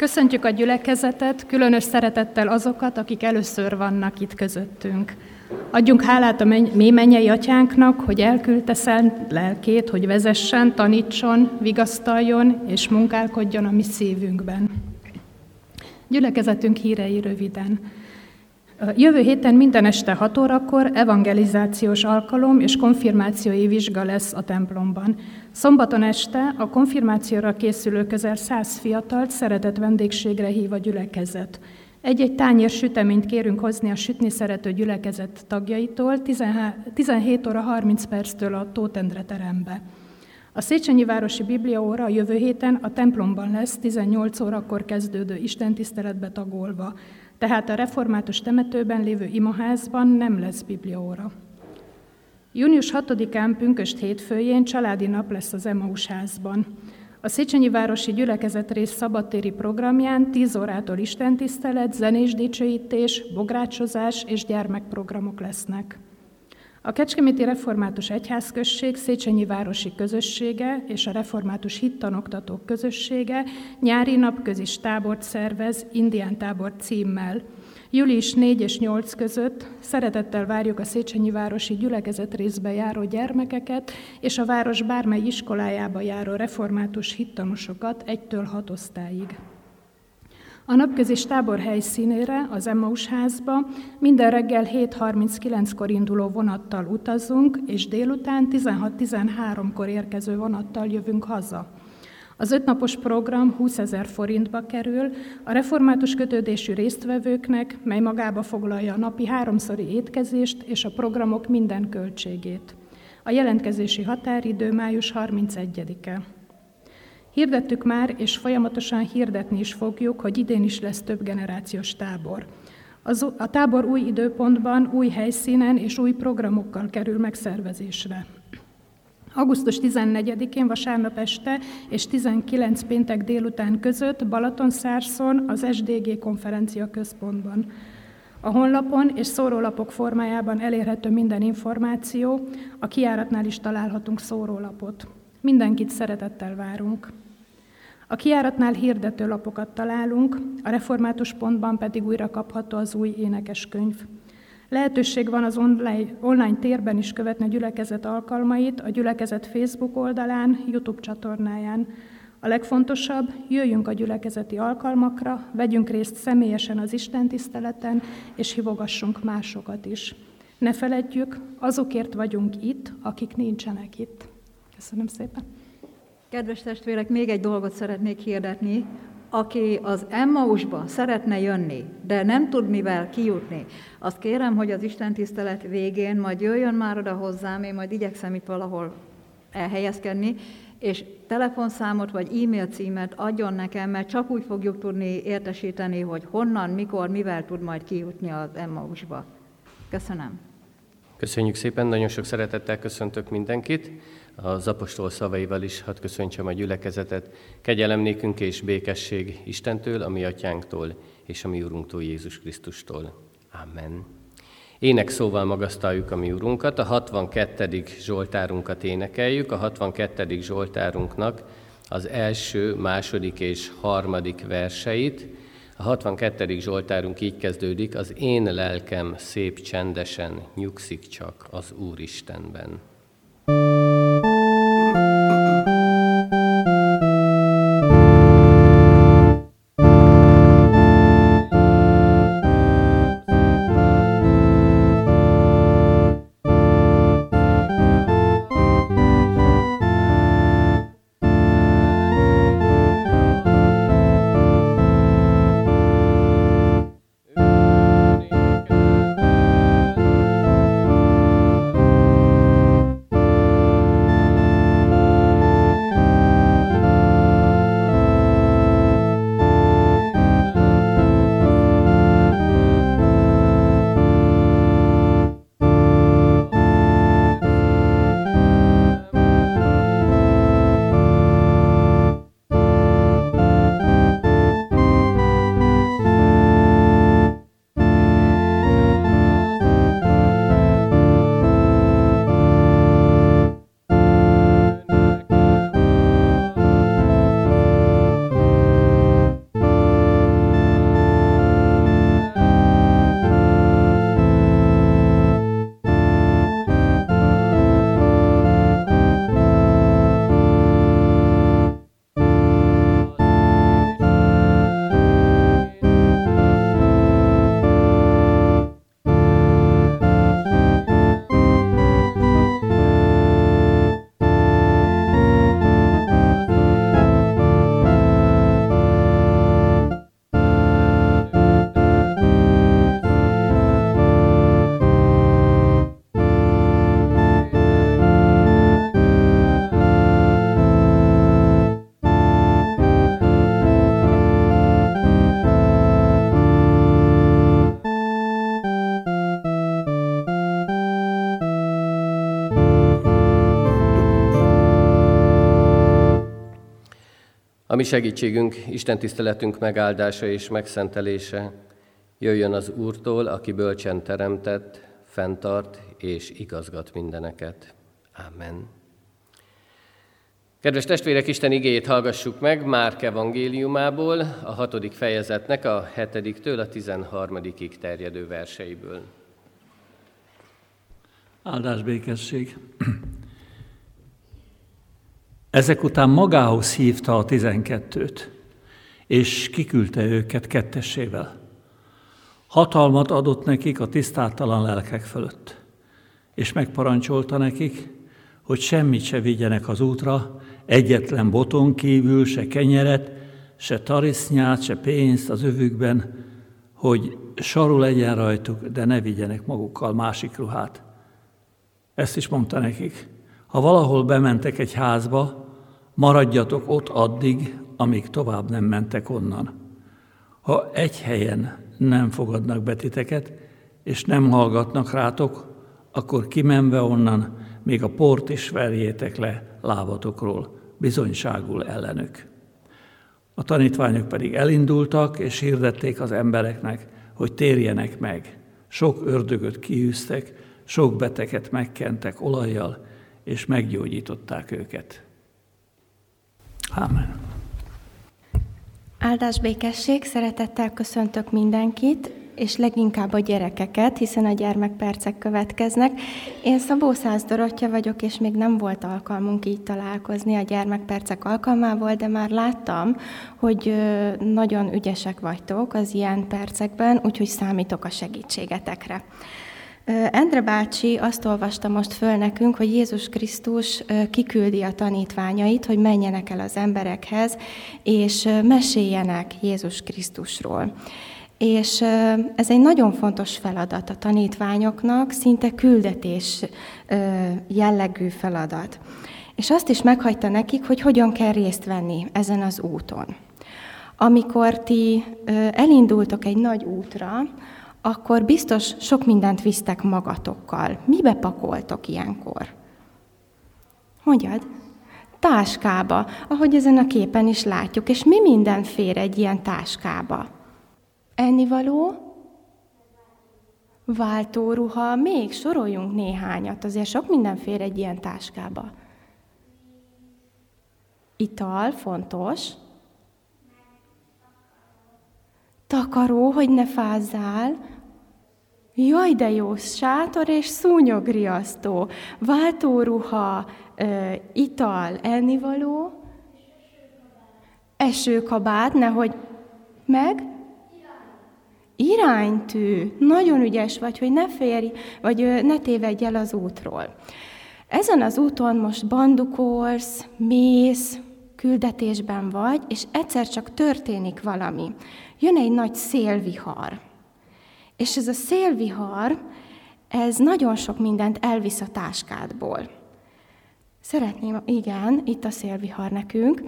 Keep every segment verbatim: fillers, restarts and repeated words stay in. Köszöntjük a gyülekezetet, különös szeretettel azokat, akik először vannak itt közöttünk. Adjunk hálát a mi mennyei atyánknak, hogy elküldte szent lelkét, hogy vezessen, tanítson, vigasztaljon és munkálkodjon a mi szívünkben. Gyülekezetünk hírei röviden. Jövő héten minden este hat órakor evangelizációs alkalom és konfirmációi vizsga lesz a templomban. Szombaton este a konfirmációra készülő közel száz fiatalt szeretett vendégségre hív a gyülekezet. Egy-egy tányér süteményt kérünk hozni a sütni szerető gyülekezet tagjaitól tizenhét óra harminc perctől a Tóth Endre terembe. A Széchenyi Városi Bibliaóra a jövő héten a templomban lesz tizennyolc órakor kezdődő istentiszteletbe tagolva. Tehát a református temetőben lévő imaházban nem lesz bibliaóra. június hatodikán pünkösd hétfőjén családi nap lesz az Emmaus házban. A Széchenyi Városi Gyülekezet rész szabadtéri programján tíz órától istentisztelet, zenés dicsőítés, bográcsozás és gyermekprogramok lesznek. A Kecskeméti Református Egyházközség, Széchenyi Városi Közössége és a Református Hittanoktatók Közössége nyári napközis tábort szervez indián tábor címmel. július negyedike és nyolcadika között szeretettel várjuk a Széchenyi Városi Gyülekezet részbe járó gyermekeket és a város bármely iskolájába járó református hittanosokat egytől hat osztályig. A napközis tábor helyszínére, az Emmaus házba minden reggel hét harminckilenckor induló vonattal utazunk, és délután tizenhat tizenháromkor érkező vonattal jövünk haza. Az ötnapos program húszezer forintba kerül, a református kötődésű résztvevőknek, mely magába foglalja a napi háromszori étkezést és a programok minden költségét. A jelentkezési határidő május harmincegyedike. Hirdettük már, és folyamatosan hirdetni is fogjuk, hogy idén is lesz több generációs tábor. Az, a tábor új időpontban, új helyszínen és új programokkal kerül megszervezésre. augusztus tizennegyedikén vasárnap este és tizenkilenc péntek délután között Balatonszárszon az es dé gé Konferencia Központban. A honlapon és szórólapok formájában elérhető minden információ, a kijáratnál is találhatunk szórólapot. Mindenkit szeretettel várunk. A kijáratnál hirdető lapokat találunk, a református pontban pedig újra kapható az új énekeskönyv. Lehetőség van az online, online térben is követni a gyülekezet alkalmait, a gyülekezet Facebook oldalán, YouTube csatornáján. A legfontosabb, jöjjünk a gyülekezeti alkalmakra, vegyünk részt személyesen az istentiszteleten, és hívogassunk másokat is. Ne feledjük, azokért vagyunk itt, akik nincsenek itt. Köszönöm szépen. Kedves testvérek, még egy dolgot szeretnék hirdetni. Aki az Emmausba szeretne jönni, de nem tud mivel kijutni, azt kérem, hogy az istentisztelet végén majd jöjjön már oda hozzám, én majd igyekszem itt valahol elhelyezkedni, és telefonszámot vagy e-mail címet adjon nekem, mert csak úgy fogjuk tudni értesíteni, hogy honnan, mikor, mivel tud majd kijutni az Emmausba. Köszönöm. Köszönjük szépen, nagyon sok szeretettel köszöntök mindenkit. Az apostol szavaival is hadd köszöntsem a gyülekezetet. Kegyelem nékünk és békesség Istentől, a mi atyánktól és a mi úrunktól, Jézus Krisztustól. Amen. Ének szóval magasztaljuk a mi úrunkat, a hatvankettedik zsoltárunkat énekeljük. A hatvankettedik zsoltárunknak az első, második és harmadik verseit. A hatvankettedik zsoltárunk így kezdődik, az én lelkem szép csendesen nyugszik csak az Úr Istenben. A mi segítségünk, Isten tiszteletünk megáldása és megszentelése jöjjön az Úrtól, aki bölcsen teremtett, fenntart és igazgat mindeneket. Amen. Kedves testvérek, Isten igéjét hallgassuk meg Márk evangéliumából, a hatodik fejezetnek a hetediktől a tizenharmadikig terjedő verseiből. Áldás békesség! Ezek után magához hívta a tizenkettőt, és kiküldte őket kettessével. Hatalmat adott nekik a tisztátalan lelkek fölött, és megparancsolta nekik, hogy semmit se vigyenek az útra, egyetlen boton kívül, se kenyeret, se tarisznyát, se pénzt az övükben, hogy saru legyen rajtuk, de ne vigyenek magukkal másik ruhát. Ezt is mondta nekik, ha valahol bementek egy házba, maradjatok ott addig, amíg tovább nem mentek onnan. Ha egy helyen nem fogadnak betiteket, és nem hallgatnak rátok, akkor kimenve onnan, még a port is verjétek le lábatokról, bizonyságul ellenük. A tanítványok pedig elindultak, és hirdették az embereknek, hogy térjenek meg. Sok ördögöt kiűztek, sok beteget megkentek olajjal, és meggyógyították őket. Ámen. Áldás békesség, szeretettel köszöntök mindenkit, és leginkább a gyerekeket, hiszen a gyermekpercek következnek. Én Szabó Száz Dorottya vagyok, és még nem volt alkalmunk így találkozni a gyermekpercek alkalmával, de már láttam, hogy nagyon ügyesek vagytok az ilyen percekben, úgyhogy számítok a segítségetekre. Endre bácsi azt olvasta most föl nekünk, hogy Jézus Krisztus kiküldi a tanítványait, hogy menjenek el az emberekhez, és meséljenek Jézus Krisztusról. És ez egy nagyon fontos feladat a tanítványoknak, szinte küldetés jellegű feladat. És azt is meghagyta nekik, hogy hogyan kell részt venni ezen az úton. Amikor ti elindultok egy nagy útra, akkor biztos sok mindent visztek magatokkal. Mibe pakoltok ilyenkor? Mondjad? Táskába, ahogy ezen a képen is látjuk. És mi minden fér egy ilyen táskába? Ennivaló, váltóruha, még soroljunk néhányat, azért sok minden fér egy ilyen táskába. Ital, fontos. Takaró, hogy ne fázzál. Jaj, de jó, sátor és szúnyogriasztó. Váltóruha, ital, ennivaló. Esőkabát, nehogy meg. Iránytű, nagyon ügyes vagy, hogy ne férj, vagy ne tévedj el az útról. Ezen az úton most bandukolsz, mész, küldetésben vagy, és egyszer csak történik valami. Jön egy nagy szélvihar. És ez a szélvihar, ez nagyon sok mindent elvisz a táskádból. Szeretném, igen, itt a szélvihar nekünk.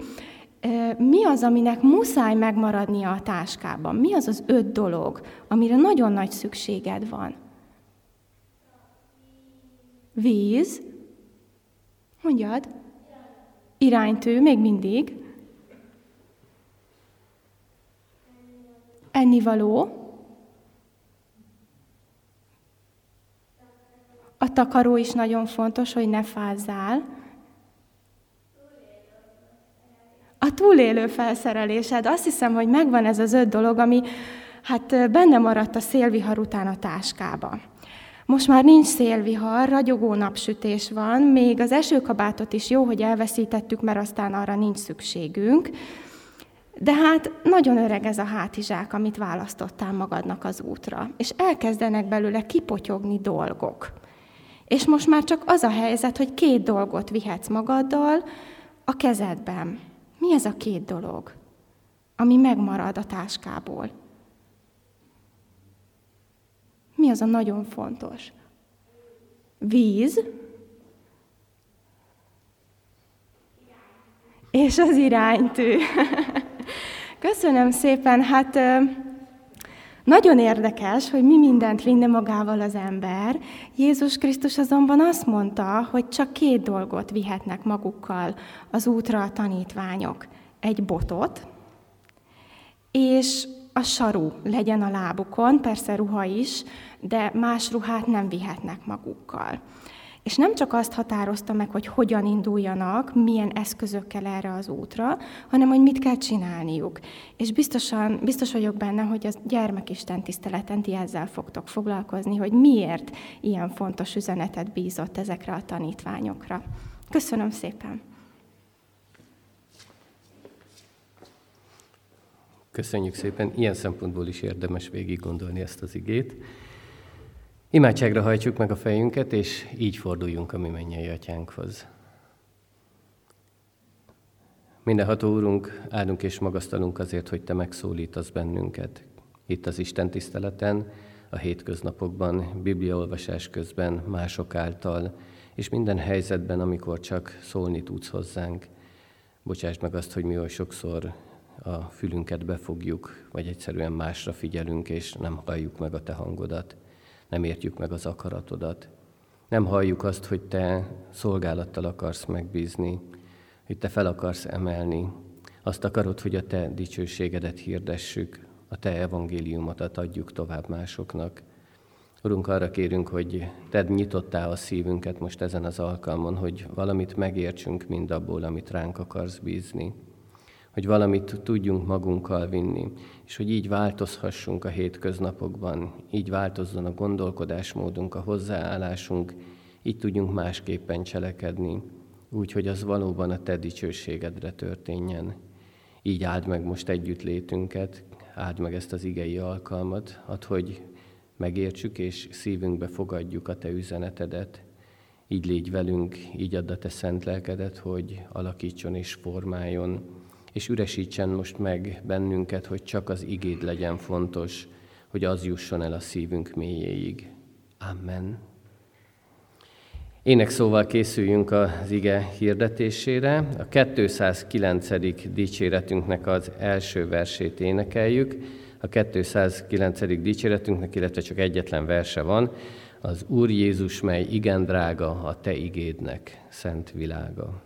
Mi az, aminek muszáj megmaradnia a táskában? Mi az az öt dolog, amire nagyon nagy szükséged van? Víz. Mondjad? Iránytű, még mindig. Ennivaló. A takaró is nagyon fontos, hogy ne fázzál. A túlélő felszerelésed, azt hiszem, hogy megvan ez az öt dolog, ami hát benne maradt a szélvihar után a táskába. Most már nincs szélvihar, ragyogó napsütés van, még az esőkabátot is jó, hogy elveszítettük, mert aztán arra nincs szükségünk. De hát nagyon öreg ez a hátizsák, amit választottál magadnak az útra, és elkezdenek belőle kipotyogni dolgok. És most már csak az a helyzet, hogy két dolgot vihetsz magaddal a kezedben. Mi ez a két dolog, ami megmarad a táskából? Mi az a nagyon fontos? Víz, és az iránytű. Köszönöm szépen, hát... Nagyon érdekes, hogy mi mindent vinne magával az ember. Jézus Krisztus azonban azt mondta, hogy csak két dolgot vihetnek magukkal az útra a tanítványok. egy botot, és a saru legyen a lábukon, persze ruha is, de más ruhát nem vihetnek magukkal. És nem csak azt határozta meg, hogy hogyan induljanak, milyen eszközökkel erre az útra, hanem hogy mit kell csinálniuk. És biztosan, biztos vagyok benne, hogy a gyermekisten tiszteleten ti ezzel fogtok foglalkozni, hogy miért ilyen fontos üzenetet bízott ezekre a tanítványokra. Köszönöm szépen! Köszönjük szépen! Ilyen szempontból is érdemes végig gondolni ezt az igét. Imádságra hajtsuk meg a fejünket, és így forduljunk a mi mennyei atyánkhoz. Mindenható Úrunk, áldunk és magasztalunk azért, hogy Te megszólítasz bennünket. Itt az Isten tiszteleten, a hétköznapokban, bibliaolvasás közben, mások által, és minden helyzetben, amikor csak szólni tudsz hozzánk. Bocsásd meg azt, hogy mi oly sokszor a fülünket befogjuk, vagy egyszerűen másra figyelünk, és nem halljuk meg a Te hangodat. Nem értjük meg az akaratodat. Nem halljuk azt, hogy Te szolgálattal akarsz megbízni, hogy Te fel akarsz emelni. Azt akarod, hogy a Te dicsőségedet hirdessük, a Te evangéliumodat adjuk tovább másoknak. Urunk, arra kérünk, hogy Te nyitottál a szívünket most ezen az alkalmon, hogy valamit megértsünk mindabból, amit ránk akarsz bízni. Hogy valamit tudjunk magunkkal vinni, és hogy így változhassunk a hétköznapokban, így változzon a gondolkodásmódunk, a hozzáállásunk, így tudjunk másképpen cselekedni, úgy, hogy az valóban a Te dicsőségedre történjen. Így áld meg most együttlétünket, áld meg ezt az igei alkalmat, add, hogy megértsük és szívünkbe fogadjuk a Te üzenetedet. Így légy velünk, így add a Te szent lelkedet, hogy alakítson és formáljon, és üresítsen most meg bennünket, hogy csak az igéd legyen fontos, hogy az jusson el a szívünk mélyéig. Amen. Énekszóval készüljünk az ige hirdetésére. A kétszázkilencedik dicséretünknek az első versét énekeljük. A kétszázkilencedik dicséretünknek, illetve csak egyetlen verse van, az Úr Jézus, mely igen drága a Te igédnek, szent világa.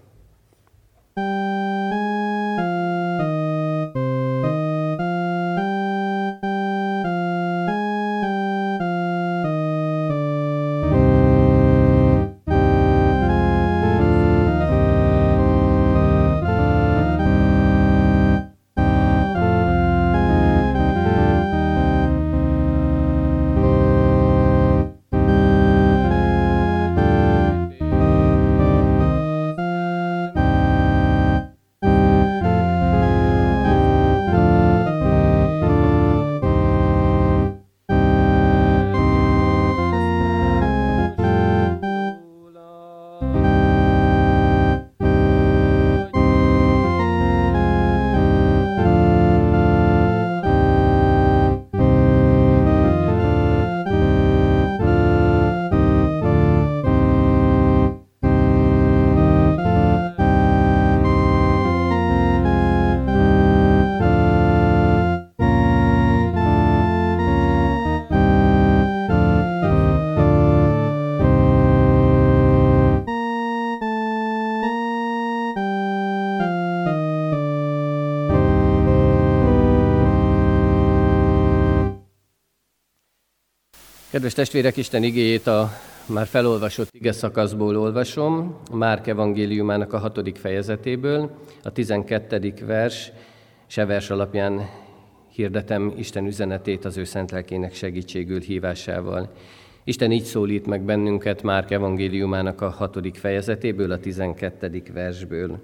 Kedves testvérek, Isten igéjét a már felolvasott ige szakaszból olvasom, Márk evangéliumának a hatodik fejezetéből, a tizenkettedik vers, se vers alapján hirdetem Isten üzenetét az ő szent lelkének segítségül hívásával. Isten így szólít meg bennünket Márk evangéliumának a hatodik fejezetéből, a tizenkettedik versből.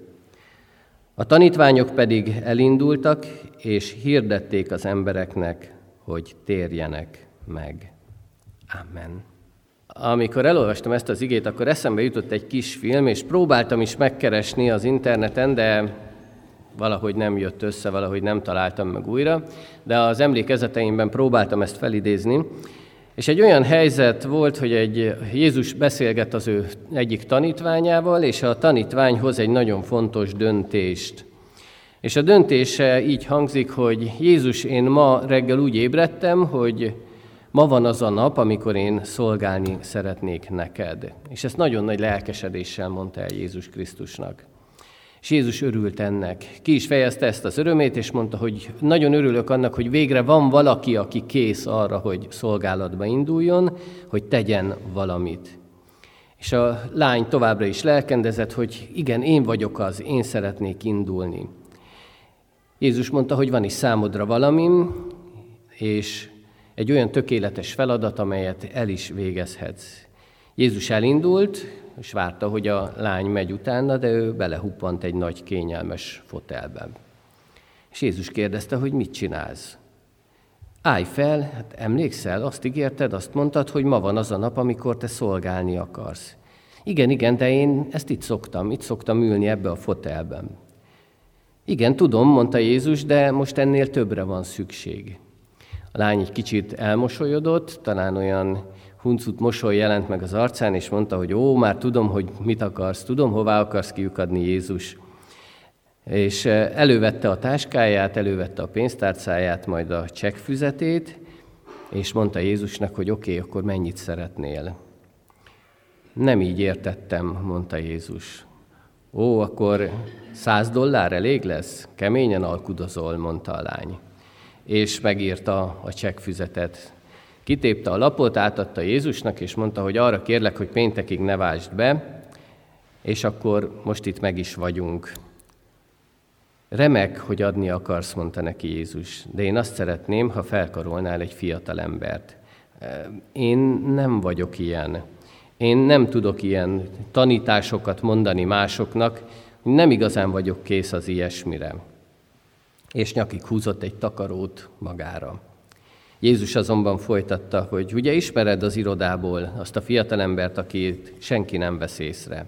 A tanítványok pedig elindultak, és hirdették az embereknek, hogy térjenek meg. Amen. Amikor elolvastam ezt az igét, akkor eszembe jutott egy kis film, és próbáltam is megkeresni az interneten, de valahogy nem jött össze, valahogy nem találtam meg újra, de az emlékezeteimben próbáltam ezt felidézni, és egy olyan helyzet volt, hogy egy Jézus beszélget az ő egyik tanítványával, és a tanítvány hoz egy nagyon fontos döntést. És a döntése így hangzik, hogy Jézus, én ma reggel úgy ébredtem, hogy ma van az a nap, amikor én szolgálni szeretnék neked. És ezt nagyon nagy lelkesedéssel mondta el Jézus Krisztusnak. És Jézus örült ennek. Ki is fejezte ezt az örömét, és mondta, hogy nagyon örülök annak, hogy végre van valaki, aki kész arra, hogy szolgálatba induljon, hogy tegyen valamit. És a lány továbbra is lelkendezett, hogy igen, én vagyok az, én szeretnék indulni. Jézus mondta, hogy van is számodra valamim, és egy olyan tökéletes feladat, amelyet el is végezhetsz. Jézus elindult, és várta, hogy a lány megy utána, de ő belehuppant egy nagy kényelmes fotelbe. És Jézus kérdezte, hogy mit csinálsz? Állj fel, hát emlékszel, azt ígérted, azt mondtad, hogy ma van az a nap, amikor te szolgálni akarsz. Igen, igen, de én ezt itt szoktam, itt szoktam ülni ebbe a fotelben. Igen, tudom, mondta Jézus, de most ennél többre van szükség. A lány egy kicsit elmosolyodott, talán olyan huncut mosoly jelent meg az arcán, és mondta, hogy ó, már tudom, hogy mit akarsz, tudom, hová akarsz kiukadni, Jézus. És elővette a táskáját, elővette a pénztárcáját, majd a csekkfüzetét, és mondta Jézusnak, hogy oké, okay, akkor mennyit szeretnél? Nem így értettem, mondta Jézus. Ó, akkor száz dollár elég lesz? Keményen alkudozol, mondta a lány. És megírta a csekkfüzetet. Kitépte a lapot, átadta Jézusnak, és mondta, hogy arra kérlek, hogy péntekig ne váltsd be, és akkor most itt meg is vagyunk. Remek, hogy adni akarsz, mondta neki Jézus, de én azt szeretném, ha felkarolnál egy fiatal embert. Én nem vagyok ilyen. Én nem tudok ilyen tanításokat mondani másoknak, nem igazán vagyok kész az ilyesmire. És nyakig húzott egy takarót magára. Jézus azonban folytatta, hogy ugye ismered az irodából azt a fiatalembert, akit senki nem vesz észre.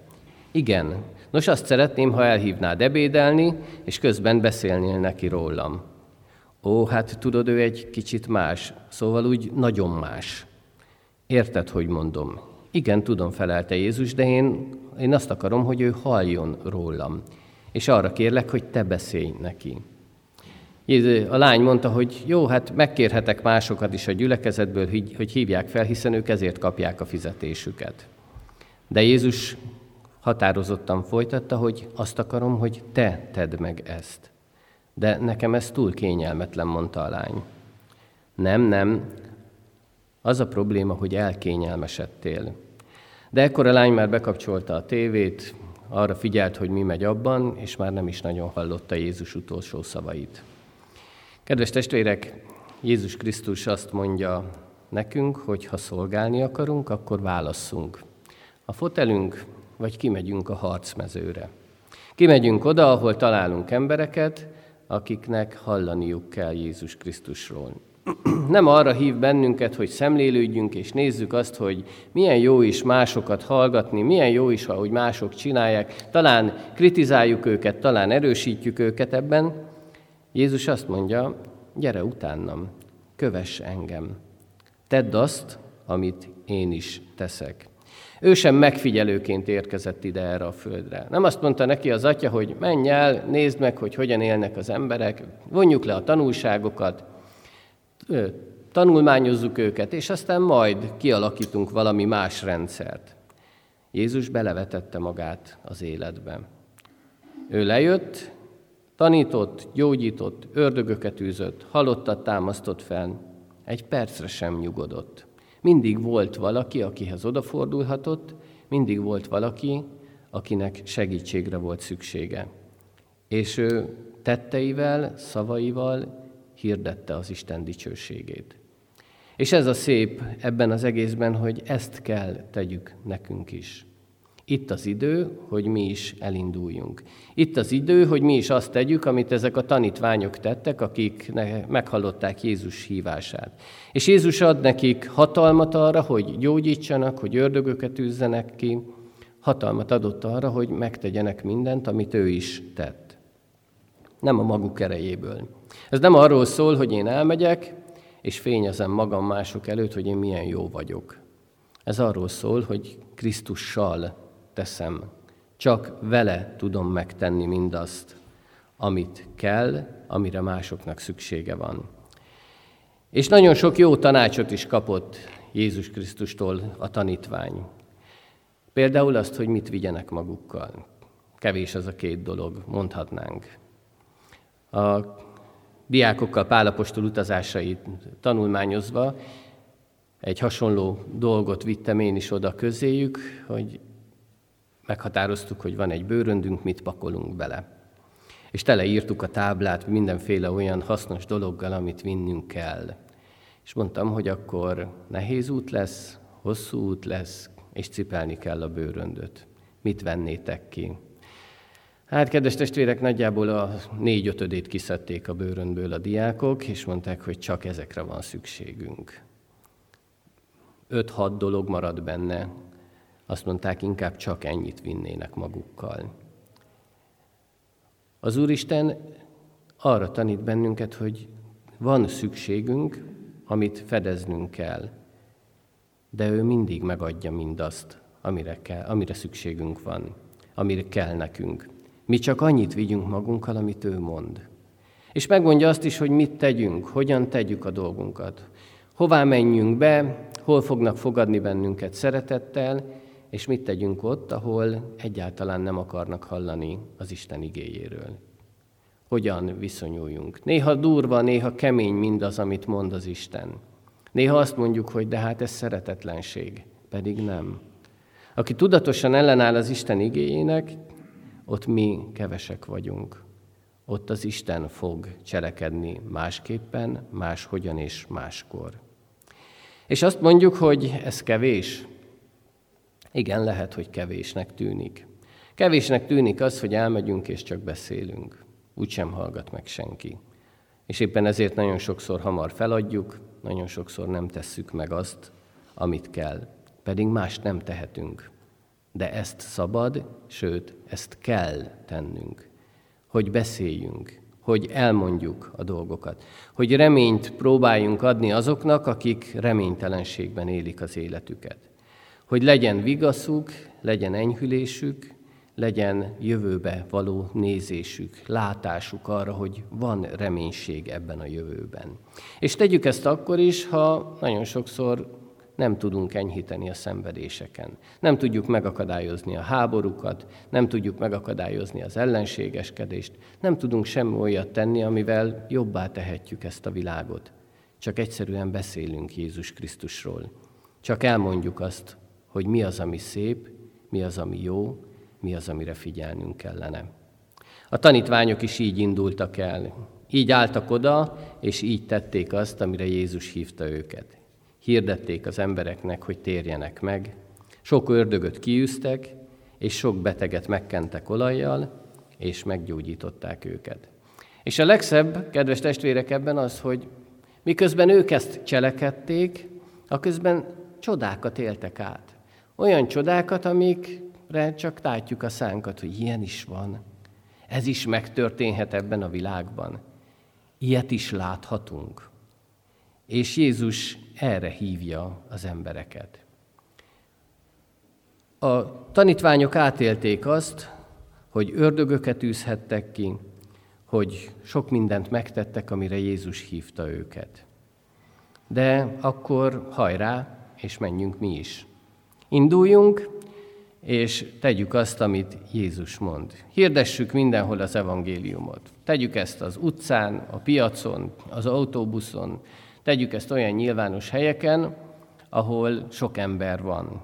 Igen, nos azt szeretném, ha elhívnád ebédelni, és közben beszélnél neki rólam. Ó, hát tudod, ő egy kicsit más, szóval úgy nagyon más. Érted, hogy mondom? Igen, tudom, felelte Jézus, de én, én azt akarom, hogy ő halljon rólam, és arra kérlek, hogy te beszélj neki. A lány mondta, hogy jó, hát megkérhetek másokat is a gyülekezetből, hogy hívják fel, hiszen ők ezért kapják a fizetésüket. De Jézus határozottan folytatta, hogy azt akarom, hogy te tedd meg ezt. De nekem ez túl kényelmetlen, mondta a lány. Nem, nem, az a probléma, hogy elkényelmesedtél. De ekkor a lány már bekapcsolta a tévét, arra figyelt, hogy mi megy abban, és már nem is nagyon hallotta Jézus utolsó szavait. Kedves testvérek, Jézus Krisztus azt mondja nekünk, hogy ha szolgálni akarunk, akkor válasszunk. A fotelünk, vagy kimegyünk a harcmezőre. Kimegyünk oda, ahol találunk embereket, akiknek hallaniuk kell Jézus Krisztusról. Nem arra hív bennünket, hogy szemlélődjünk és nézzük azt, hogy milyen jó is másokat hallgatni, milyen jó is, ahogy mások csinálják, talán kritizáljuk őket, talán erősítjük őket ebben. Jézus azt mondja, gyere utánam, kövess engem, tedd azt, amit én is teszek. Ő sem megfigyelőként érkezett ide erre a földre. Nem azt mondta neki az atya, hogy menj el, nézd meg, hogy hogyan élnek az emberek, vonjuk le a tanulságokat, tanulmányozzuk őket, és aztán majd kialakítunk valami más rendszert. Jézus belevetette magát az életbe. Ő lejött, tanított, gyógyított, ördögöket űzött, halottat támasztott fel, egy percre sem nyugodott. Mindig volt valaki, akihez odafordulhatott, mindig volt valaki, akinek segítségre volt szüksége. És ő tetteivel, szavaival hirdette az Isten dicsőségét. És ez a szép ebben az egészben, hogy ezt kell tegyük nekünk is. Itt az idő, hogy mi is elinduljunk. Itt az idő, hogy mi is azt tegyük, amit ezek a tanítványok tettek, akik meghallották Jézus hívását. És Jézus ad nekik hatalmat arra, hogy gyógyítsanak, hogy ördögöket üzzenek ki. Hatalmat adott arra, hogy megtegyenek mindent, amit ő is tett. Nem a maguk erejéből. Ez nem arról szól, hogy én elmegyek, és fényezem magam mások előtt, hogy én milyen jó vagyok. Ez arról szól, hogy Krisztussal teszem. Csak vele tudom megtenni mindazt, amit kell, amire másoknak szüksége van. És nagyon sok jó tanácsot is kapott Jézus Krisztustól a tanítvány. Például azt, hogy mit vigyenek magukkal. Kevés az a két dolog, mondhatnánk. A diákokkal Pál apostol utazásait tanulmányozva egy hasonló dolgot vittem én is oda közéjük, hogy meghatároztuk, hogy van egy bőröndünk, mit pakolunk bele. És teleírtuk a táblát mindenféle olyan hasznos dologgal, amit vinnünk kell. És mondtam, hogy akkor nehéz út lesz, hosszú út lesz, és cipelni kell a bőröndöt. Mit vennétek ki? Hát, kedves testvérek, nagyjából a négy-ötödét kiszedték a bőröndből a diákok, és mondták, hogy csak ezekre van szükségünk. öt-hat dolog maradt benne. Azt mondták, inkább csak ennyit vinnének magukkal. Az Úristen arra tanít bennünket, hogy van szükségünk, amit fedeznünk kell, de ő mindig megadja mindazt, amire, kell, amire szükségünk van, amire kell nekünk. Mi csak annyit vigyünk magunkkal, amit ő mond. És megmondja azt is, hogy mit tegyünk, hogyan tegyük a dolgunkat. Hová menjünk be, hol fognak fogadni bennünket szeretettel, és mit tegyünk ott, ahol egyáltalán nem akarnak hallani az Isten igéjéről. Hogyan viszonyuljunk. Néha durva, néha kemény mindaz, amit mond az Isten. Néha azt mondjuk, hogy de hát ez szeretetlenség, pedig nem. Aki tudatosan ellenáll az Isten igéjének, ott mi kevesek vagyunk. Ott az Isten fog cselekedni másképpen, máshogyan és máskor. És azt mondjuk, hogy ez kevés. Igen, lehet, hogy kevésnek tűnik. Kevésnek tűnik az, hogy elmegyünk és csak beszélünk. Úgysem hallgat meg senki. És éppen ezért nagyon sokszor hamar feladjuk, nagyon sokszor nem tesszük meg azt, amit kell. Pedig mást nem tehetünk. De ezt szabad, sőt, ezt kell tennünk. Hogy beszéljünk, hogy elmondjuk a dolgokat. Hogy reményt próbáljunk adni azoknak, akik reménytelenségben élik az életüket. Hogy legyen vigaszuk, legyen enyhülésük, legyen jövőbe való nézésük, látásuk arra, hogy van reménység ebben a jövőben. És tegyük ezt akkor is, ha nagyon sokszor nem tudunk enyhíteni a szenvedéseken. Nem tudjuk megakadályozni a háborúkat, nem tudjuk megakadályozni az ellenségeskedést, nem tudunk semmi olyat tenni, amivel jobbá tehetjük ezt a világot. Csak egyszerűen beszélünk Jézus Krisztusról. Csak elmondjuk azt, hogy mi az, ami szép, mi az, ami jó, mi az, amire figyelnünk kellene. A tanítványok is így indultak el. Így álltak oda, és így tették azt, amire Jézus hívta őket. Hirdették az embereknek, hogy térjenek meg. Sok ördögöt kiűztek, és sok beteget megkentek olajjal, és meggyógyították őket. És a legszebb, kedves testvérek, ebben az, hogy miközben ők ezt cselekedték, aközben csodákat éltek át. Olyan csodákat, amikre csak tátjuk a szánkat, hogy ilyen is van. Ez is megtörténhet ebben a világban. Ilyet is láthatunk. És Jézus erre hívja az embereket. A tanítványok átélték azt, hogy ördögöket űzhettek ki, hogy sok mindent megtettek, amire Jézus hívta őket. De akkor hajrá, és menjünk mi is. Induljunk, és tegyük azt, amit Jézus mond. Hirdessük mindenhol az evangéliumot. Tegyük ezt az utcán, a piacon, az autóbuszon, tegyük ezt olyan nyilvános helyeken, ahol sok ember van.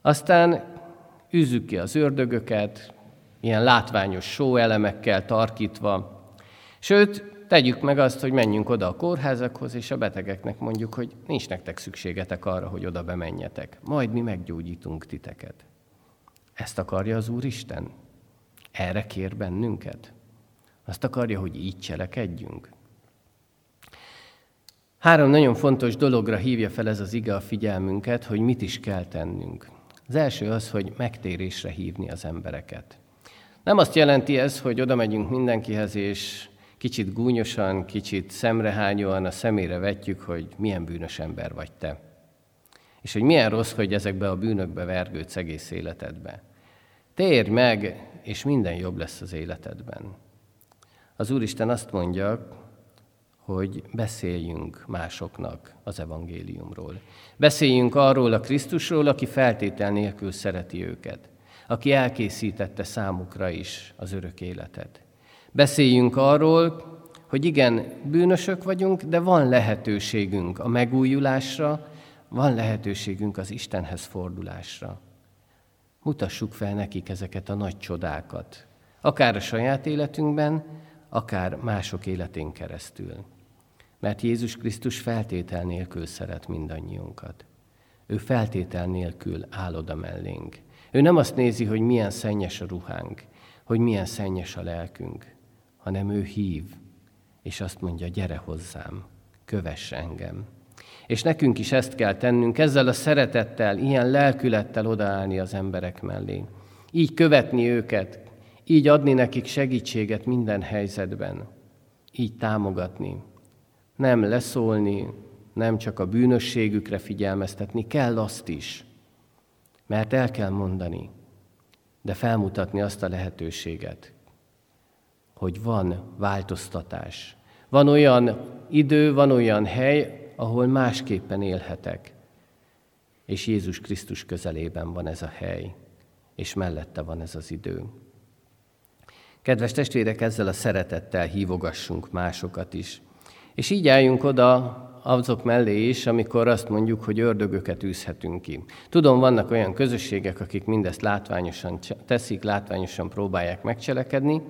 Aztán üzzük ki az ördögöket, ilyen látványos sóelemekkel tarkítva. Sőt, tegyük meg azt, hogy menjünk oda a kórházakhoz, és a betegeknek mondjuk, hogy nincs nektek szükségetek arra, hogy oda bemenjetek. Majd mi meggyógyítunk titeket. Ezt akarja az Úristen? Erre kér bennünket? Azt akarja, hogy így cselekedjünk? Három nagyon fontos dologra hívja fel ez az ige a figyelmünket, hogy mit is kell tennünk. Az első az, hogy megtérésre hívni az embereket. Nem azt jelenti ez, hogy oda megyünk mindenkihez, és kicsit gúnyosan, kicsit szemrehányóan a szemére vetjük, hogy milyen bűnös ember vagy te. És hogy milyen rossz, hogy ezekbe a bűnökbe vergődsz egész életedbe. Térj meg, és minden jobb lesz az életedben. Az Úristen azt mondja, hogy beszéljünk másoknak az evangéliumról. Beszéljünk arról a Krisztusról, aki feltétel nélkül szereti őket. aki elkészítette számukra is az örök életet. Beszéljünk arról, hogy igen, bűnösök vagyunk, de van lehetőségünk a megújulásra, van lehetőségünk az Istenhez fordulásra. Mutassuk fel nekik ezeket a nagy csodákat, akár a saját életünkben, akár mások életén keresztül. Mert Jézus Krisztus feltétel nélkül szeret mindannyiunkat. Ő feltétel nélkül áll oda mellénk. Ő nem azt nézi, hogy milyen szennyes a ruhánk, hogy milyen szennyes a lelkünk, hanem ő hív, és azt mondja, gyere hozzám, kövess engem. És nekünk is ezt kell tennünk, ezzel a szeretettel, ilyen lelkülettel odaállni az emberek mellé. Így követni őket, így adni nekik segítséget minden helyzetben, így támogatni. Nem leszólni, nem csak a bűnösségükre figyelmeztetni, kell azt is, mert el kell mondani, de felmutatni azt a lehetőséget, hogy van változtatás. Van olyan idő, van olyan hely, ahol másképpen élhetek. És Jézus Krisztus közelében van ez a hely, és mellette van ez az idő. Kedves testvérek, ezzel a szeretettel hívogassunk másokat is. És így álljunk oda azok mellé is, amikor azt mondjuk, hogy ördögöket űzhetünk ki. Tudom, vannak olyan közösségek, akik mindezt látványosan teszik, látványosan próbálják megcselekedni.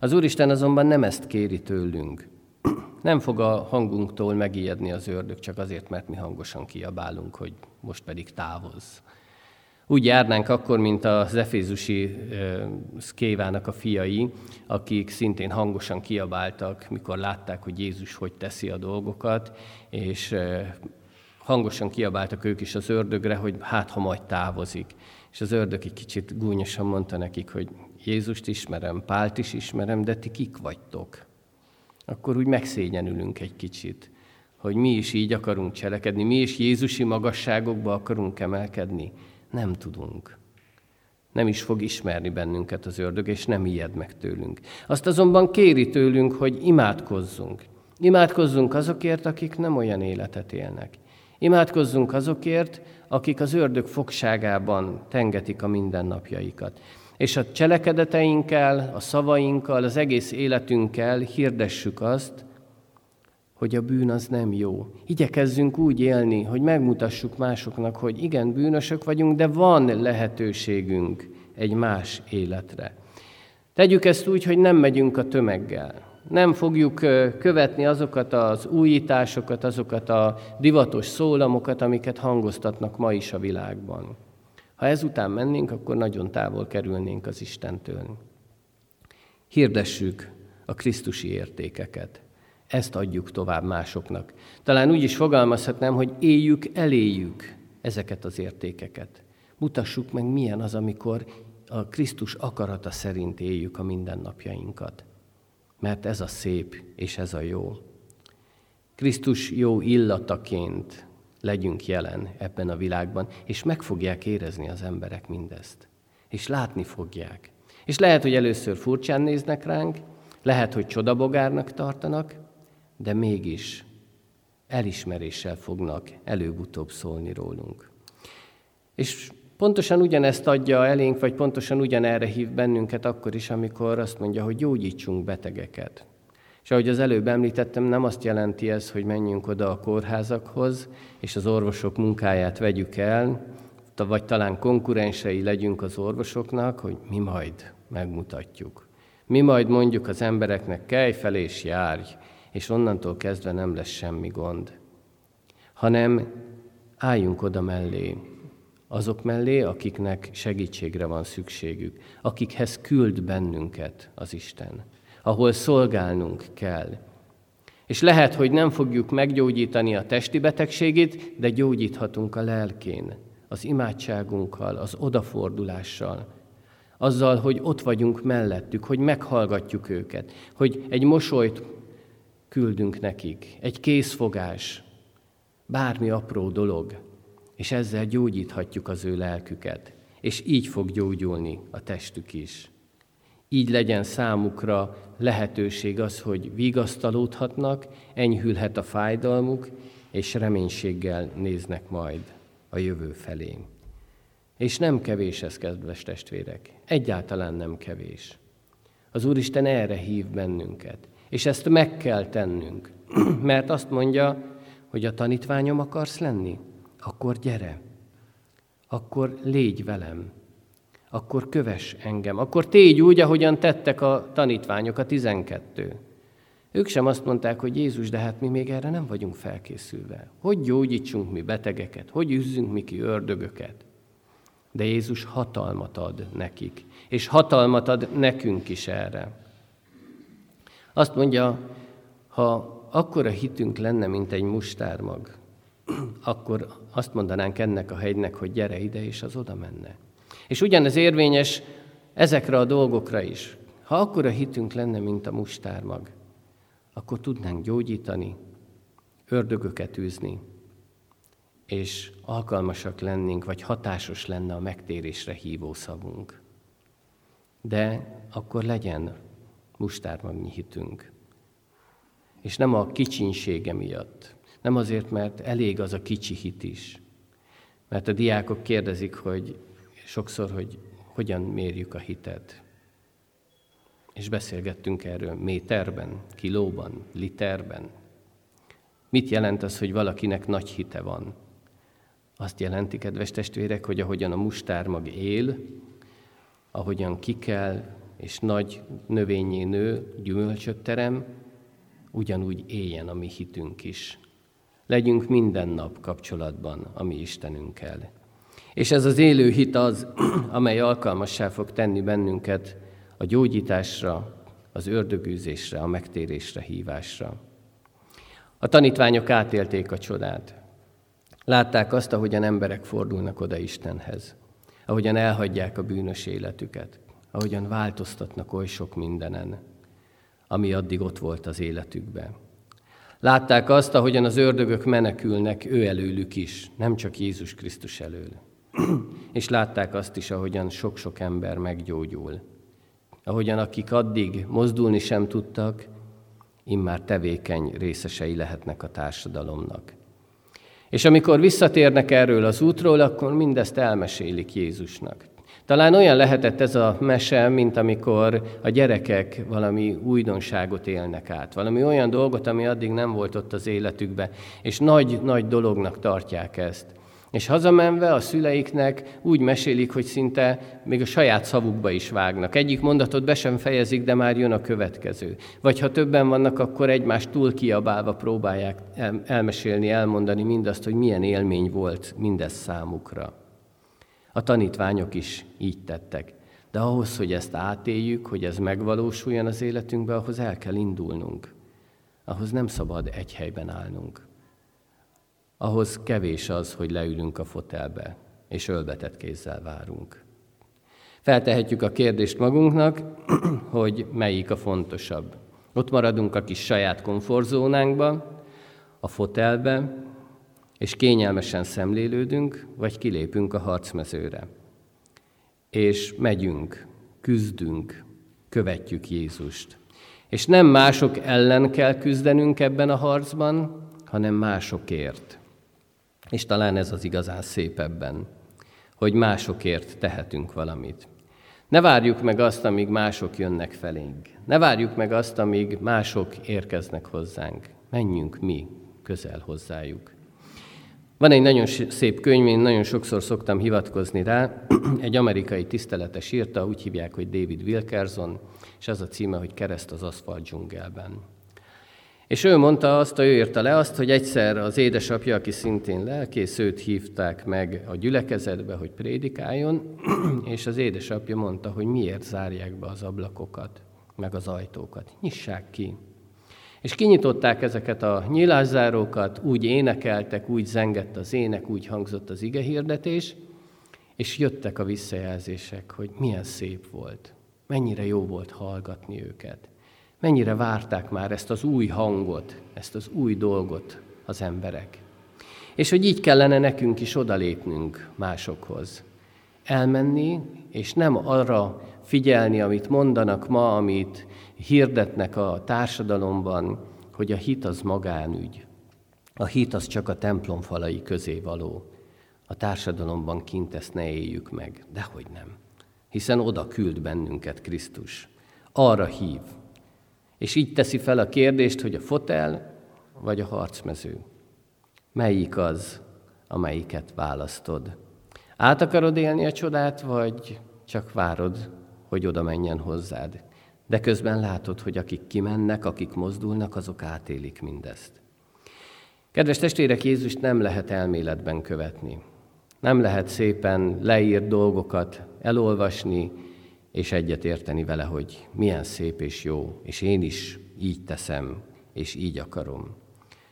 Az Úristen azonban nem ezt kéri tőlünk. Nem fog a hangunktól megijedni az ördög, csak azért, mert mi hangosan kiabálunk, hogy most pedig távozz. Úgy járnánk akkor, mint az efézusi Szkévának a fiai, akik szintén hangosan kiabáltak, mikor látták, hogy Jézus hogy teszi a dolgokat, és hangosan kiabáltak ők is az ördögre, hogy hát, ha majd távozik. És az ördög egy kicsit gúnyosan mondta nekik, hogy Jézust ismerem, Pált is ismerem, de ti kik vagytok? Akkor úgy megszégyenülünk egy kicsit, hogy mi is így akarunk cselekedni, mi is jézusi magasságokba akarunk emelkedni. Nem tudunk. Nem is fog ismerni bennünket az ördög, és nem ijed meg tőlünk. Azt azonban kéri tőlünk, hogy imádkozzunk. Imádkozzunk azokért, akik nem olyan életet élnek. Imádkozzunk azokért, akik az ördög fogságában tengetik a mindennapjaikat. És a cselekedeteinkkel, a szavainkkal, az egész életünkkel hirdessük azt, hogy a bűn az nem jó. Igyekezzünk úgy élni, hogy megmutassuk másoknak, hogy igen, bűnösök vagyunk, de van lehetőségünk egy más életre. Tegyük ezt úgy, hogy nem megyünk a tömeggel. Nem fogjuk követni azokat az újításokat, azokat a divatos szólamokat, amiket hangoztatnak ma is a világban. Ha ezután mennénk, akkor nagyon távol kerülnénk az Istentől. Hirdessük a krisztusi értékeket. Ezt adjuk tovább másoknak. Talán úgy is fogalmazhatnám, hogy éljük, eléljük ezeket az értékeket. Mutassuk meg, milyen az, amikor a Krisztus akarata szerint éljük a mindennapjainkat. Mert ez a szép, és ez a jó. Krisztus jó illataként legyünk jelen ebben a világban, és meg fogják érezni az emberek mindezt. És látni fogják. És lehet, hogy először furcsán néznek ránk, lehet, hogy csodabogárnak tartanak, de mégis elismeréssel fognak előbb-utóbb szólni rólunk. És pontosan ugyanezt adja elénk, vagy pontosan ugyanerre hív bennünket akkor is, amikor azt mondja, hogy gyógyítsunk betegeket. És ahogy az előbb említettem, nem azt jelenti ez, hogy menjünk oda a kórházakhoz, és az orvosok munkáját vegyük el, vagy talán konkurensei legyünk az orvosoknak, hogy mi majd megmutatjuk. Mi majd mondjuk az embereknek, kelj fel és járj, és onnantól kezdve nem lesz semmi gond. Hanem álljunk oda mellé, azok mellé, akiknek segítségre van szükségük, akikhez küld bennünket az Isten, ahol szolgálnunk kell. És lehet, hogy nem fogjuk meggyógyítani a testi betegségét, de gyógyíthatunk a lelkén, az imádságunkkal, az odafordulással, azzal, hogy ott vagyunk mellettük, hogy meghallgatjuk őket, hogy egy mosolyt küldünk nekik, egy készfogás, bármi apró dolog, és ezzel gyógyíthatjuk az ő lelküket, és így fog gyógyulni a testük is. Így legyen számukra lehetőség az, hogy vigasztalódhatnak, enyhülhet a fájdalmuk, és reménységgel néznek majd a jövő felé. És nem kevés ez, kedves testvérek. Egyáltalán nem kevés. Az Úristen erre hív bennünket. És ezt meg kell tennünk. Mert azt mondja, hogy a tanítványom akarsz lenni? Akkor gyere. Akkor légy velem. Akkor kövess engem. Akkor tégy úgy, ahogyan tettek a tanítványok, a tizenkettő. Ők sem azt mondták, hogy Jézus, de hát mi még erre nem vagyunk felkészülve. Hogy gyógyítsunk mi betegeket? Hogy üzzünk mi ki ördögöket? De Jézus hatalmat ad nekik, és hatalmat ad nekünk is erre. Azt mondja, ha akkora hitünk lenne, mint egy mustármag, akkor azt mondanánk ennek a hegynek, hogy gyere ide, és az oda menne. És ugyanez érvényes ezekre a dolgokra is. Ha akkora hitünk lenne, mint a mustármag, akkor tudnánk gyógyítani, ördögöket űzni, és alkalmasak lennénk, vagy hatásos lenne a megtérésre hívó szavunk. De akkor legyen mustármagnyi hitünk. És nem a kicsinsége miatt, nem azért, mert elég az a kicsi hit is. Mert a diákok kérdezik, hogy sokszor, hogy hogyan mérjük a hitet. És beszélgettünk erről méterben, kilóban, literben. Mit jelent az, hogy valakinek nagy hite van? Azt jelenti, kedves testvérek, hogy ahogyan a mustármag él, ahogyan kikel és nagy növényé nő, gyümölcsöt terem, ugyanúgy éljen a mi hitünk is. Legyünk minden nap kapcsolatban a mi Istenünkkel. És ez az élő hit az, amely alkalmassá fog tenni bennünket a gyógyításra, az ördögűzésre, a megtérésre hívásra. A tanítványok átélték a csodát. Látták azt, ahogyan emberek fordulnak oda Istenhez, ahogyan elhagyják a bűnös életüket, ahogyan változtatnak oly sok mindenen, ami addig ott volt az életükben. Látták azt, ahogyan az ördögök menekülnek ő előlük is, nem csak Jézus Krisztus elől. És látták azt is, ahogyan sok-sok ember meggyógyul. Ahogyan akik addig mozdulni sem tudtak, immár tevékeny részesei lehetnek a társadalomnak. És amikor visszatérnek erről az útról, akkor mindezt elmesélik Jézusnak. Talán olyan lehetett ez a mese, mint amikor a gyerekek valami újdonságot élnek át, valami olyan dolgot, ami addig nem volt ott az életükben, és nagy-nagy dolognak tartják ezt. És hazamenve a szüleiknek úgy mesélik, hogy szinte még a saját szavukba is vágnak. Egyik mondatot be sem fejezik, de már jön a következő. Vagy ha többen vannak, akkor egymást túl kiabálva próbálják elmesélni, elmondani mindazt, hogy milyen élmény volt mindez számukra. A tanítványok is így tettek. De ahhoz, hogy ezt átéljük, hogy ez megvalósuljon az életünkbe, ahhoz el kell indulnunk. Ahhoz nem szabad egy helyben állnunk. Ahhoz kevés az, hogy leülünk a fotelbe, és ölbetett kézzel várunk. Feltehetjük a kérdést magunknak, hogy melyik a fontosabb. Ott maradunk a kis saját komfortzónánkban, a fotelbe, és kényelmesen szemlélődünk, vagy kilépünk a harcmezőre. És megyünk, küzdünk, követjük Jézust. És nem mások ellen kell küzdenünk ebben a harcban, hanem másokért. És talán ez az igazán szép ebben, hogy másokért tehetünk valamit. Ne várjuk meg azt, amíg mások jönnek felénk. Ne várjuk meg azt, amíg mások érkeznek hozzánk. Menjünk mi közel hozzájuk. Van egy nagyon szép könyv, én nagyon sokszor szoktam hivatkozni rá. Egy amerikai tiszteletes írta, úgy hívják, hogy David Wilkerson, és az a címe, hogy Kereszt az aszfalt dzsungelben. És ő mondta azt, ő írta le azt, hogy egyszer az édesapja, aki szintén lelkész, őt hívták meg a gyülekezetbe, hogy prédikáljon, és az édesapja mondta, hogy miért zárják be az ablakokat, meg az ajtókat. Nyissák ki. És kinyitották ezeket a nyilászárókat, úgy énekeltek, úgy zengett az ének, úgy hangzott az igehirdetés, és jöttek a visszajelzések, hogy milyen szép volt, mennyire jó volt hallgatni őket. Mennyire várták már ezt az új hangot, ezt az új dolgot az emberek. És hogy így kellene nekünk is odalépnünk másokhoz. Elmenni, és nem arra figyelni, amit mondanak ma, amit hirdetnek a társadalomban, hogy a hit az magánügy. A hit az csak a templom falai közé való. a társadalomban kint ezt ne éljük meg. Dehogy nem. Hiszen oda küld bennünket Krisztus. Arra hív. És így teszi fel a kérdést, hogy a fotel vagy a harcmező. Melyik az, amelyiket választod? Át akarod élni a csodát, vagy csak várod, hogy oda menjen hozzád? De közben látod, hogy akik kimennek, akik mozdulnak, azok átélik mindezt. Kedves testvérek, Jézust nem lehet elméletben követni. Nem lehet szépen leírt dolgokat elolvasni, és egyet érteni vele, hogy milyen szép és jó, és én is így teszem, és így akarom.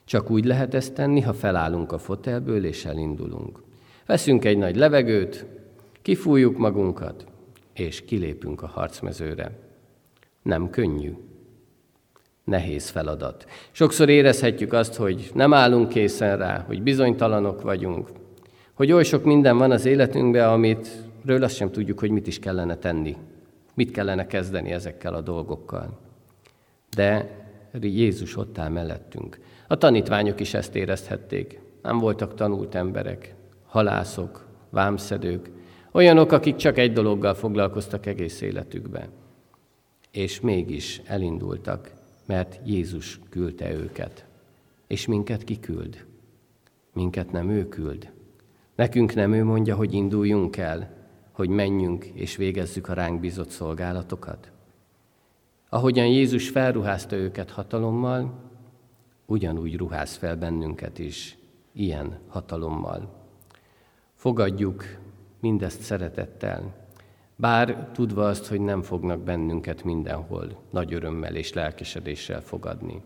Csak úgy lehet ezt tenni, ha felállunk a fotelből, és elindulunk. Veszünk egy nagy levegőt, kifújjuk magunkat, és kilépünk a harcmezőre. Nem könnyű. Nehéz feladat. Sokszor érezhetjük azt, hogy nem állunk készen rá, hogy bizonytalanok vagyunk, hogy oly sok minden van az életünkben, amitről azt sem tudjuk, hogy mit is kellene tenni, mit kellene kezdeni ezekkel a dolgokkal. De Jézus ott áll mellettünk. A tanítványok is ezt érezhették. Nem voltak tanult emberek, halászok, vámszedők, olyanok, akik csak egy dologgal foglalkoztak egész életükben. És mégis elindultak, mert Jézus küldte őket. És minket kiküld? Minket nem ő küld. Nekünk nem ő mondja, hogy induljunk el, hogy menjünk és végezzük a ránk bízott szolgálatokat. Ahogyan Jézus felruházta őket hatalommal, ugyanúgy ruház fel bennünket is ilyen hatalommal. Fogadjuk mindezt szeretettel, bár tudva azt, hogy nem fognak bennünket mindenhol nagy örömmel és lelkesedéssel fogadni.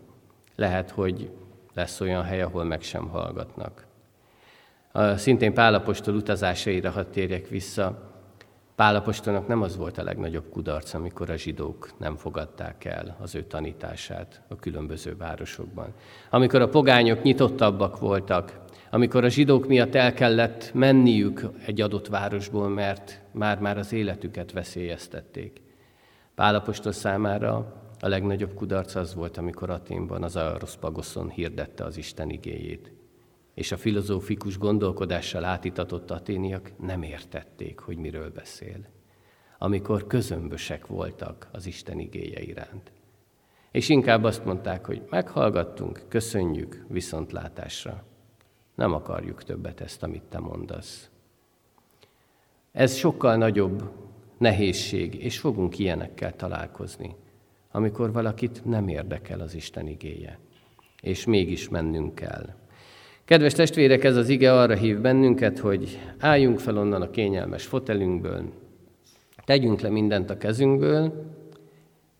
Lehet, hogy lesz olyan hely, ahol meg sem hallgatnak. A szintén Pál apostol utazásaira, ha térjek vissza, Pál apostolnak nem az volt a legnagyobb kudarc, amikor a zsidók nem fogadták el az ő tanítását a különböző városokban. Amikor a pogányok nyitottabbak voltak, amikor a zsidók miatt el kellett menniük egy adott városból, mert már-már az életüket veszélyeztették. Pál apostol számára a legnagyobb kudarc az volt, amikor Athénban, az Areopáguszon hirdette az Isten igéjét. És a filozófikus gondolkodással átitatott aténiak nem értették, hogy miről beszél, amikor közömbösek voltak az Isten igéje iránt. És inkább azt mondták, hogy meghallgattunk, köszönjük, viszontlátásra. Nem akarjuk többet ezt, amit te mondasz. Ez sokkal nagyobb nehézség, és fogunk ilyenekkel találkozni, amikor valakit nem érdekel az Isten igéje, és mégis mennünk kell. Kedves testvérek, ez az ige arra hív bennünket, hogy álljunk fel onnan a kényelmes fotelünkből, tegyünk le mindent a kezünkből,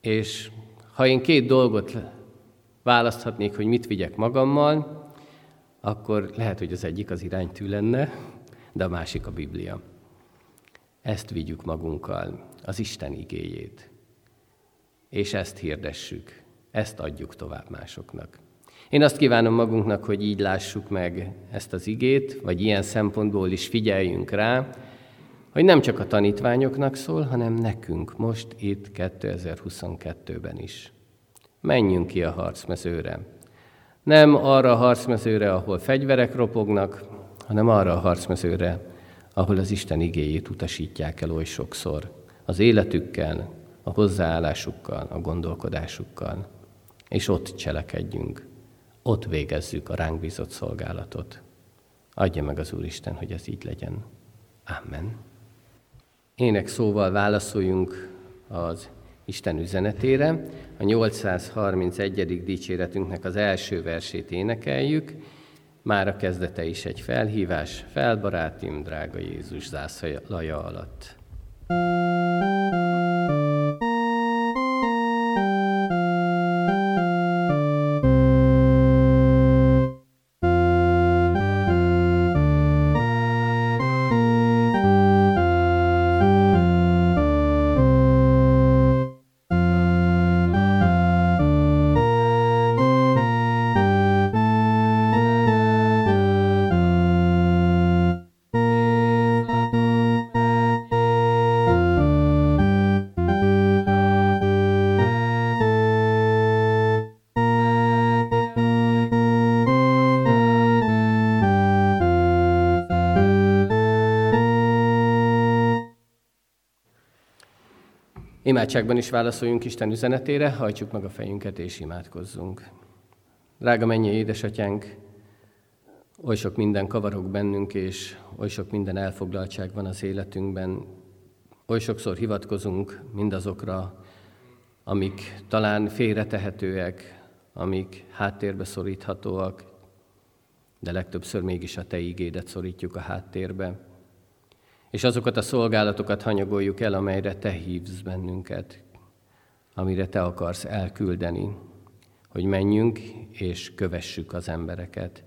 és ha én két dolgot választhatnék, hogy mit vigyek magammal, akkor lehet, hogy az egyik az iránytű lenne, de a másik a Biblia. Ezt vigyük magunkkal, az Isten igéjét, és ezt hirdessük, ezt adjuk tovább másoknak. Én azt kívánom magunknak, hogy így lássuk meg ezt az igét, vagy ilyen szempontból is figyeljünk rá, hogy nem csak a tanítványoknak szól, hanem nekünk most itt kétezer-huszonkettőben is. Menjünk ki a harcmezőre. Nem arra a harcmezőre, ahol fegyverek ropognak, hanem arra a harcmezőre, ahol az Isten igéjét utasítják el oly sokszor. Az életükkel, a hozzáállásukkal, a gondolkodásukkal. És ott cselekedjünk. Ott végezzük a ránk bízott szolgálatot. Adja meg az Úristen, hogy ez így legyen. Amen. Ének szóval válaszoljunk az Isten üzenetére. A nyolcszázharmincegyedik dicséretünknek az első versét énekeljük. Már a kezdete is egy felhívás. Fel, barátim, drága Jézus zászlaja alatt. Imádságban is válaszoljunk Isten üzenetére, hajtsuk meg a fejünket és imádkozzunk. Drága mennyei édesatyánk, oly sok minden kavarog bennünk, és oly sok minden elfoglaltság van az életünkben. Oly sokszor hivatkozunk mindazokra, amik talán félretehetőek, amik háttérbe szoríthatóak, de legtöbbször mégis a Te ígédet szorítjuk a háttérbe. És azokat a szolgálatokat hanyagoljuk el, amelyre Te hívsz bennünket, amire Te akarsz elküldeni, hogy menjünk és kövessük az embereket.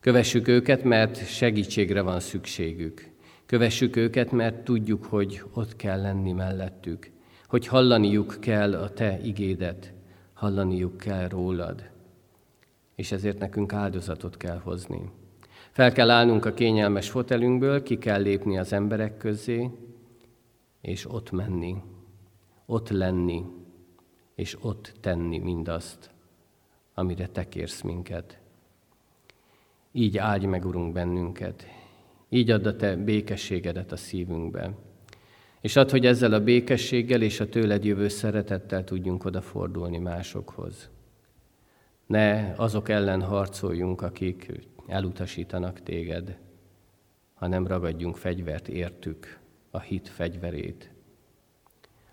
Kövessük őket, mert segítségre van szükségük. Kövessük őket, mert tudjuk, hogy ott kell lenni mellettük, hogy hallaniuk kell a Te igédet, hallaniuk kell rólad, és ezért nekünk áldozatot kell hozni. Fel kell állnunk a kényelmes fotelünkből, ki kell lépni az emberek közé, és ott menni, ott lenni, és ott tenni mindazt, amire Te kérsz minket. Így áldj meg, Urunk, bennünket, így add a Te békességedet a szívünkbe, és add, hogy ezzel a békességgel és a tőled jövő szeretettel tudjunk odafordulni másokhoz. Ne azok ellen harcoljunk, akik elutasítanak téged, hanem ragadjunk fegyvert értük, a hit fegyverét.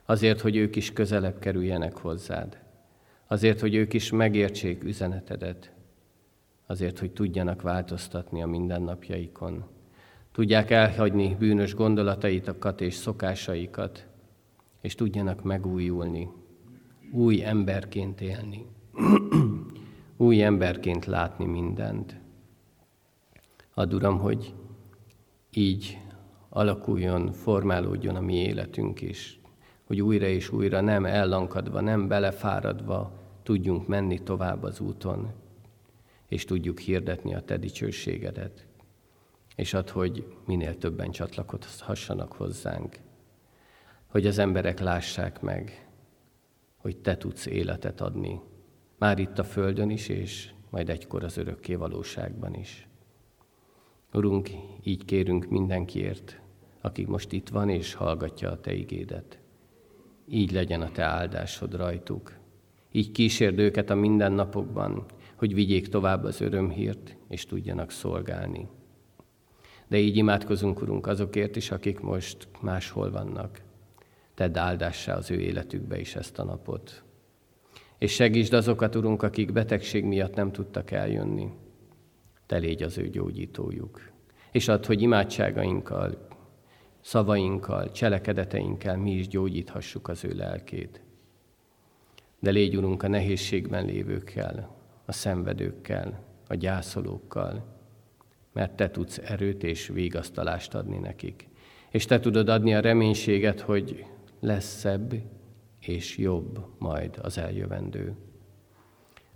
Azért, hogy ők is közelebb kerüljenek hozzád, azért, hogy ők is megértsék üzenetedet, azért, hogy tudjanak változtatni a mindennapjaikon. Tudják elhagyni bűnös gondolataitokat és szokásaikat, és tudjanak megújulni, új emberként élni, új emberként látni mindent. Add, Uram, hogy így alakuljon, formálódjon a mi életünk is, hogy újra és újra nem ellankadva, nem belefáradva tudjunk menni tovább az úton, és tudjuk hirdetni a Te dicsőségedet, és add, hogy minél többen csatlakozhassanak hozzánk, hogy az emberek lássák meg, hogy Te tudsz életet adni, már itt a földön is, és majd egykor az örökké valóságban is. Urunk, így kérünk mindenkiért, aki most itt van és hallgatja a Te igédet. Így legyen a Te áldásod rajtuk. Így kísérd őket a mindennapokban, hogy vigyék tovább az örömhírt, és tudjanak szolgálni. De így imádkozunk, Urunk, azokért is, akik most máshol vannak. Tedd áldássá az ő életükbe is ezt a napot. És segítsd azokat, Urunk, akik betegség miatt nem tudtak eljönni. Te légy az ő gyógyítójuk. És add, hogy imádságainkkal, szavainkkal, cselekedeteinkkel mi is gyógyíthassuk az ő lelkét. De légy, Urunk, a nehézségben lévőkkel, a szenvedőkkel, a gyászolókkal, mert Te tudsz erőt és vigasztalást adni nekik. És Te tudod adni a reménységet, hogy lesz szebb és jobb majd az eljövendő.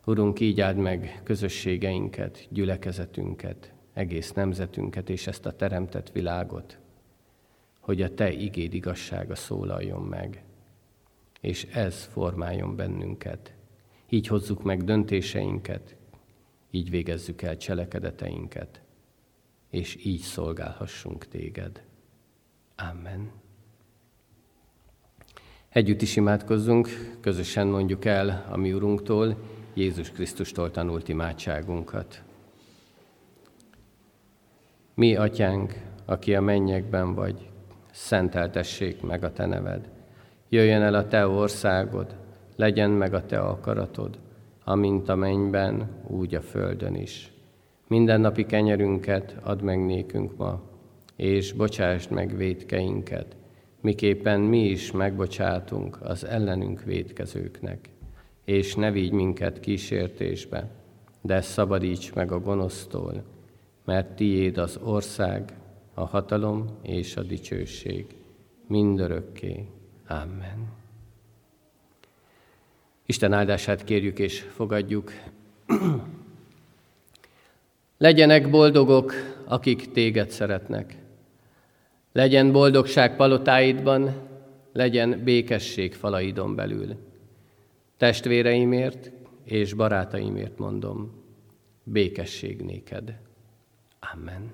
Urunk, így áld meg közösségeinket, gyülekezetünket, egész nemzetünket és ezt a teremtett világot, hogy a Te igéd igazsága szólaljon meg, és ez formáljon bennünket. Így hozzuk meg döntéseinket, így végezzük el cselekedeteinket, és így szolgálhassunk Téged. Amen. Együtt is imádkozzunk, közösen mondjuk el a mi Urunktól, Jézus Krisztustól tanult imádságunkat. Mi, Atyánk, aki a mennyekben vagy, szenteltessék meg a Te neved. Jöjjön el a Te országod, legyen meg a Te akaratod, amint a mennyben, úgy a földön is. Mindennapi kenyerünket add meg nékünk ma, és bocsásd meg vétkeinket, miképpen mi is megbocsátunk az ellenünk vétkezőknek. És ne vigy minket kísértésbe, de szabadíts meg a gonosztól, mert tiéd az ország, a hatalom és a dicsőség, mindörökké. Amen. Isten áldását kérjük és fogadjuk. Legyenek boldogok, akik téged szeretnek. Legyen boldogság palotáidban, legyen békesség falaidon belül. Testvéreimért és barátaimért mondom, békesség néked. Amen.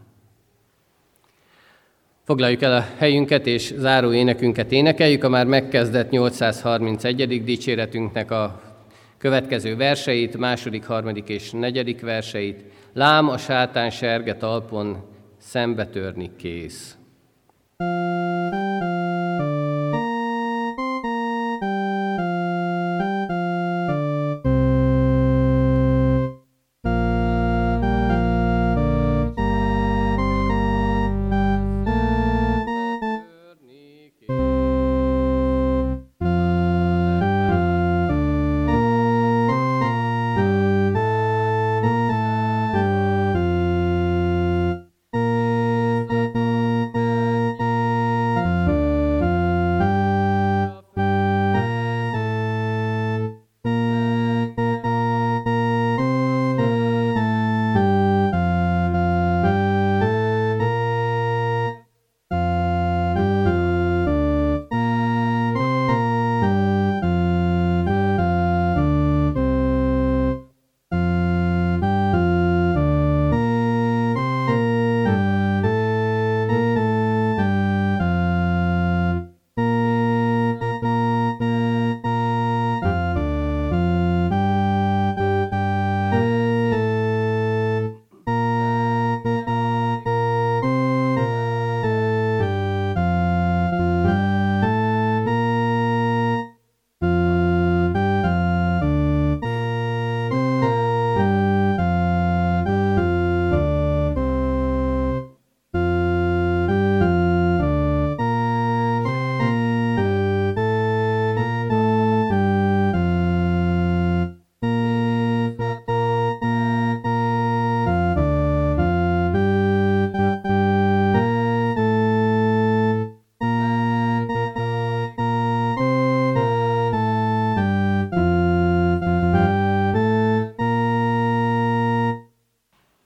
Foglaljuk el a helyünket, és záró énekünket énekeljük, a már megkezdett nyolcszázharmincegyedik dicséretünknek a következő verseit, második, harmadik és negyedik verseit. Lám a sátán serge talpon szembetörni kész.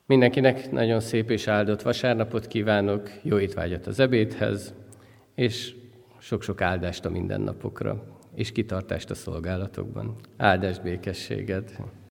Mindenkinek nagyon szép és áldott vasárnapot kívánok, jó étvágyat az ebédhez, és sok-sok áldást a mindennapokra, és kitartást a szolgálatokban. Áldás békességed!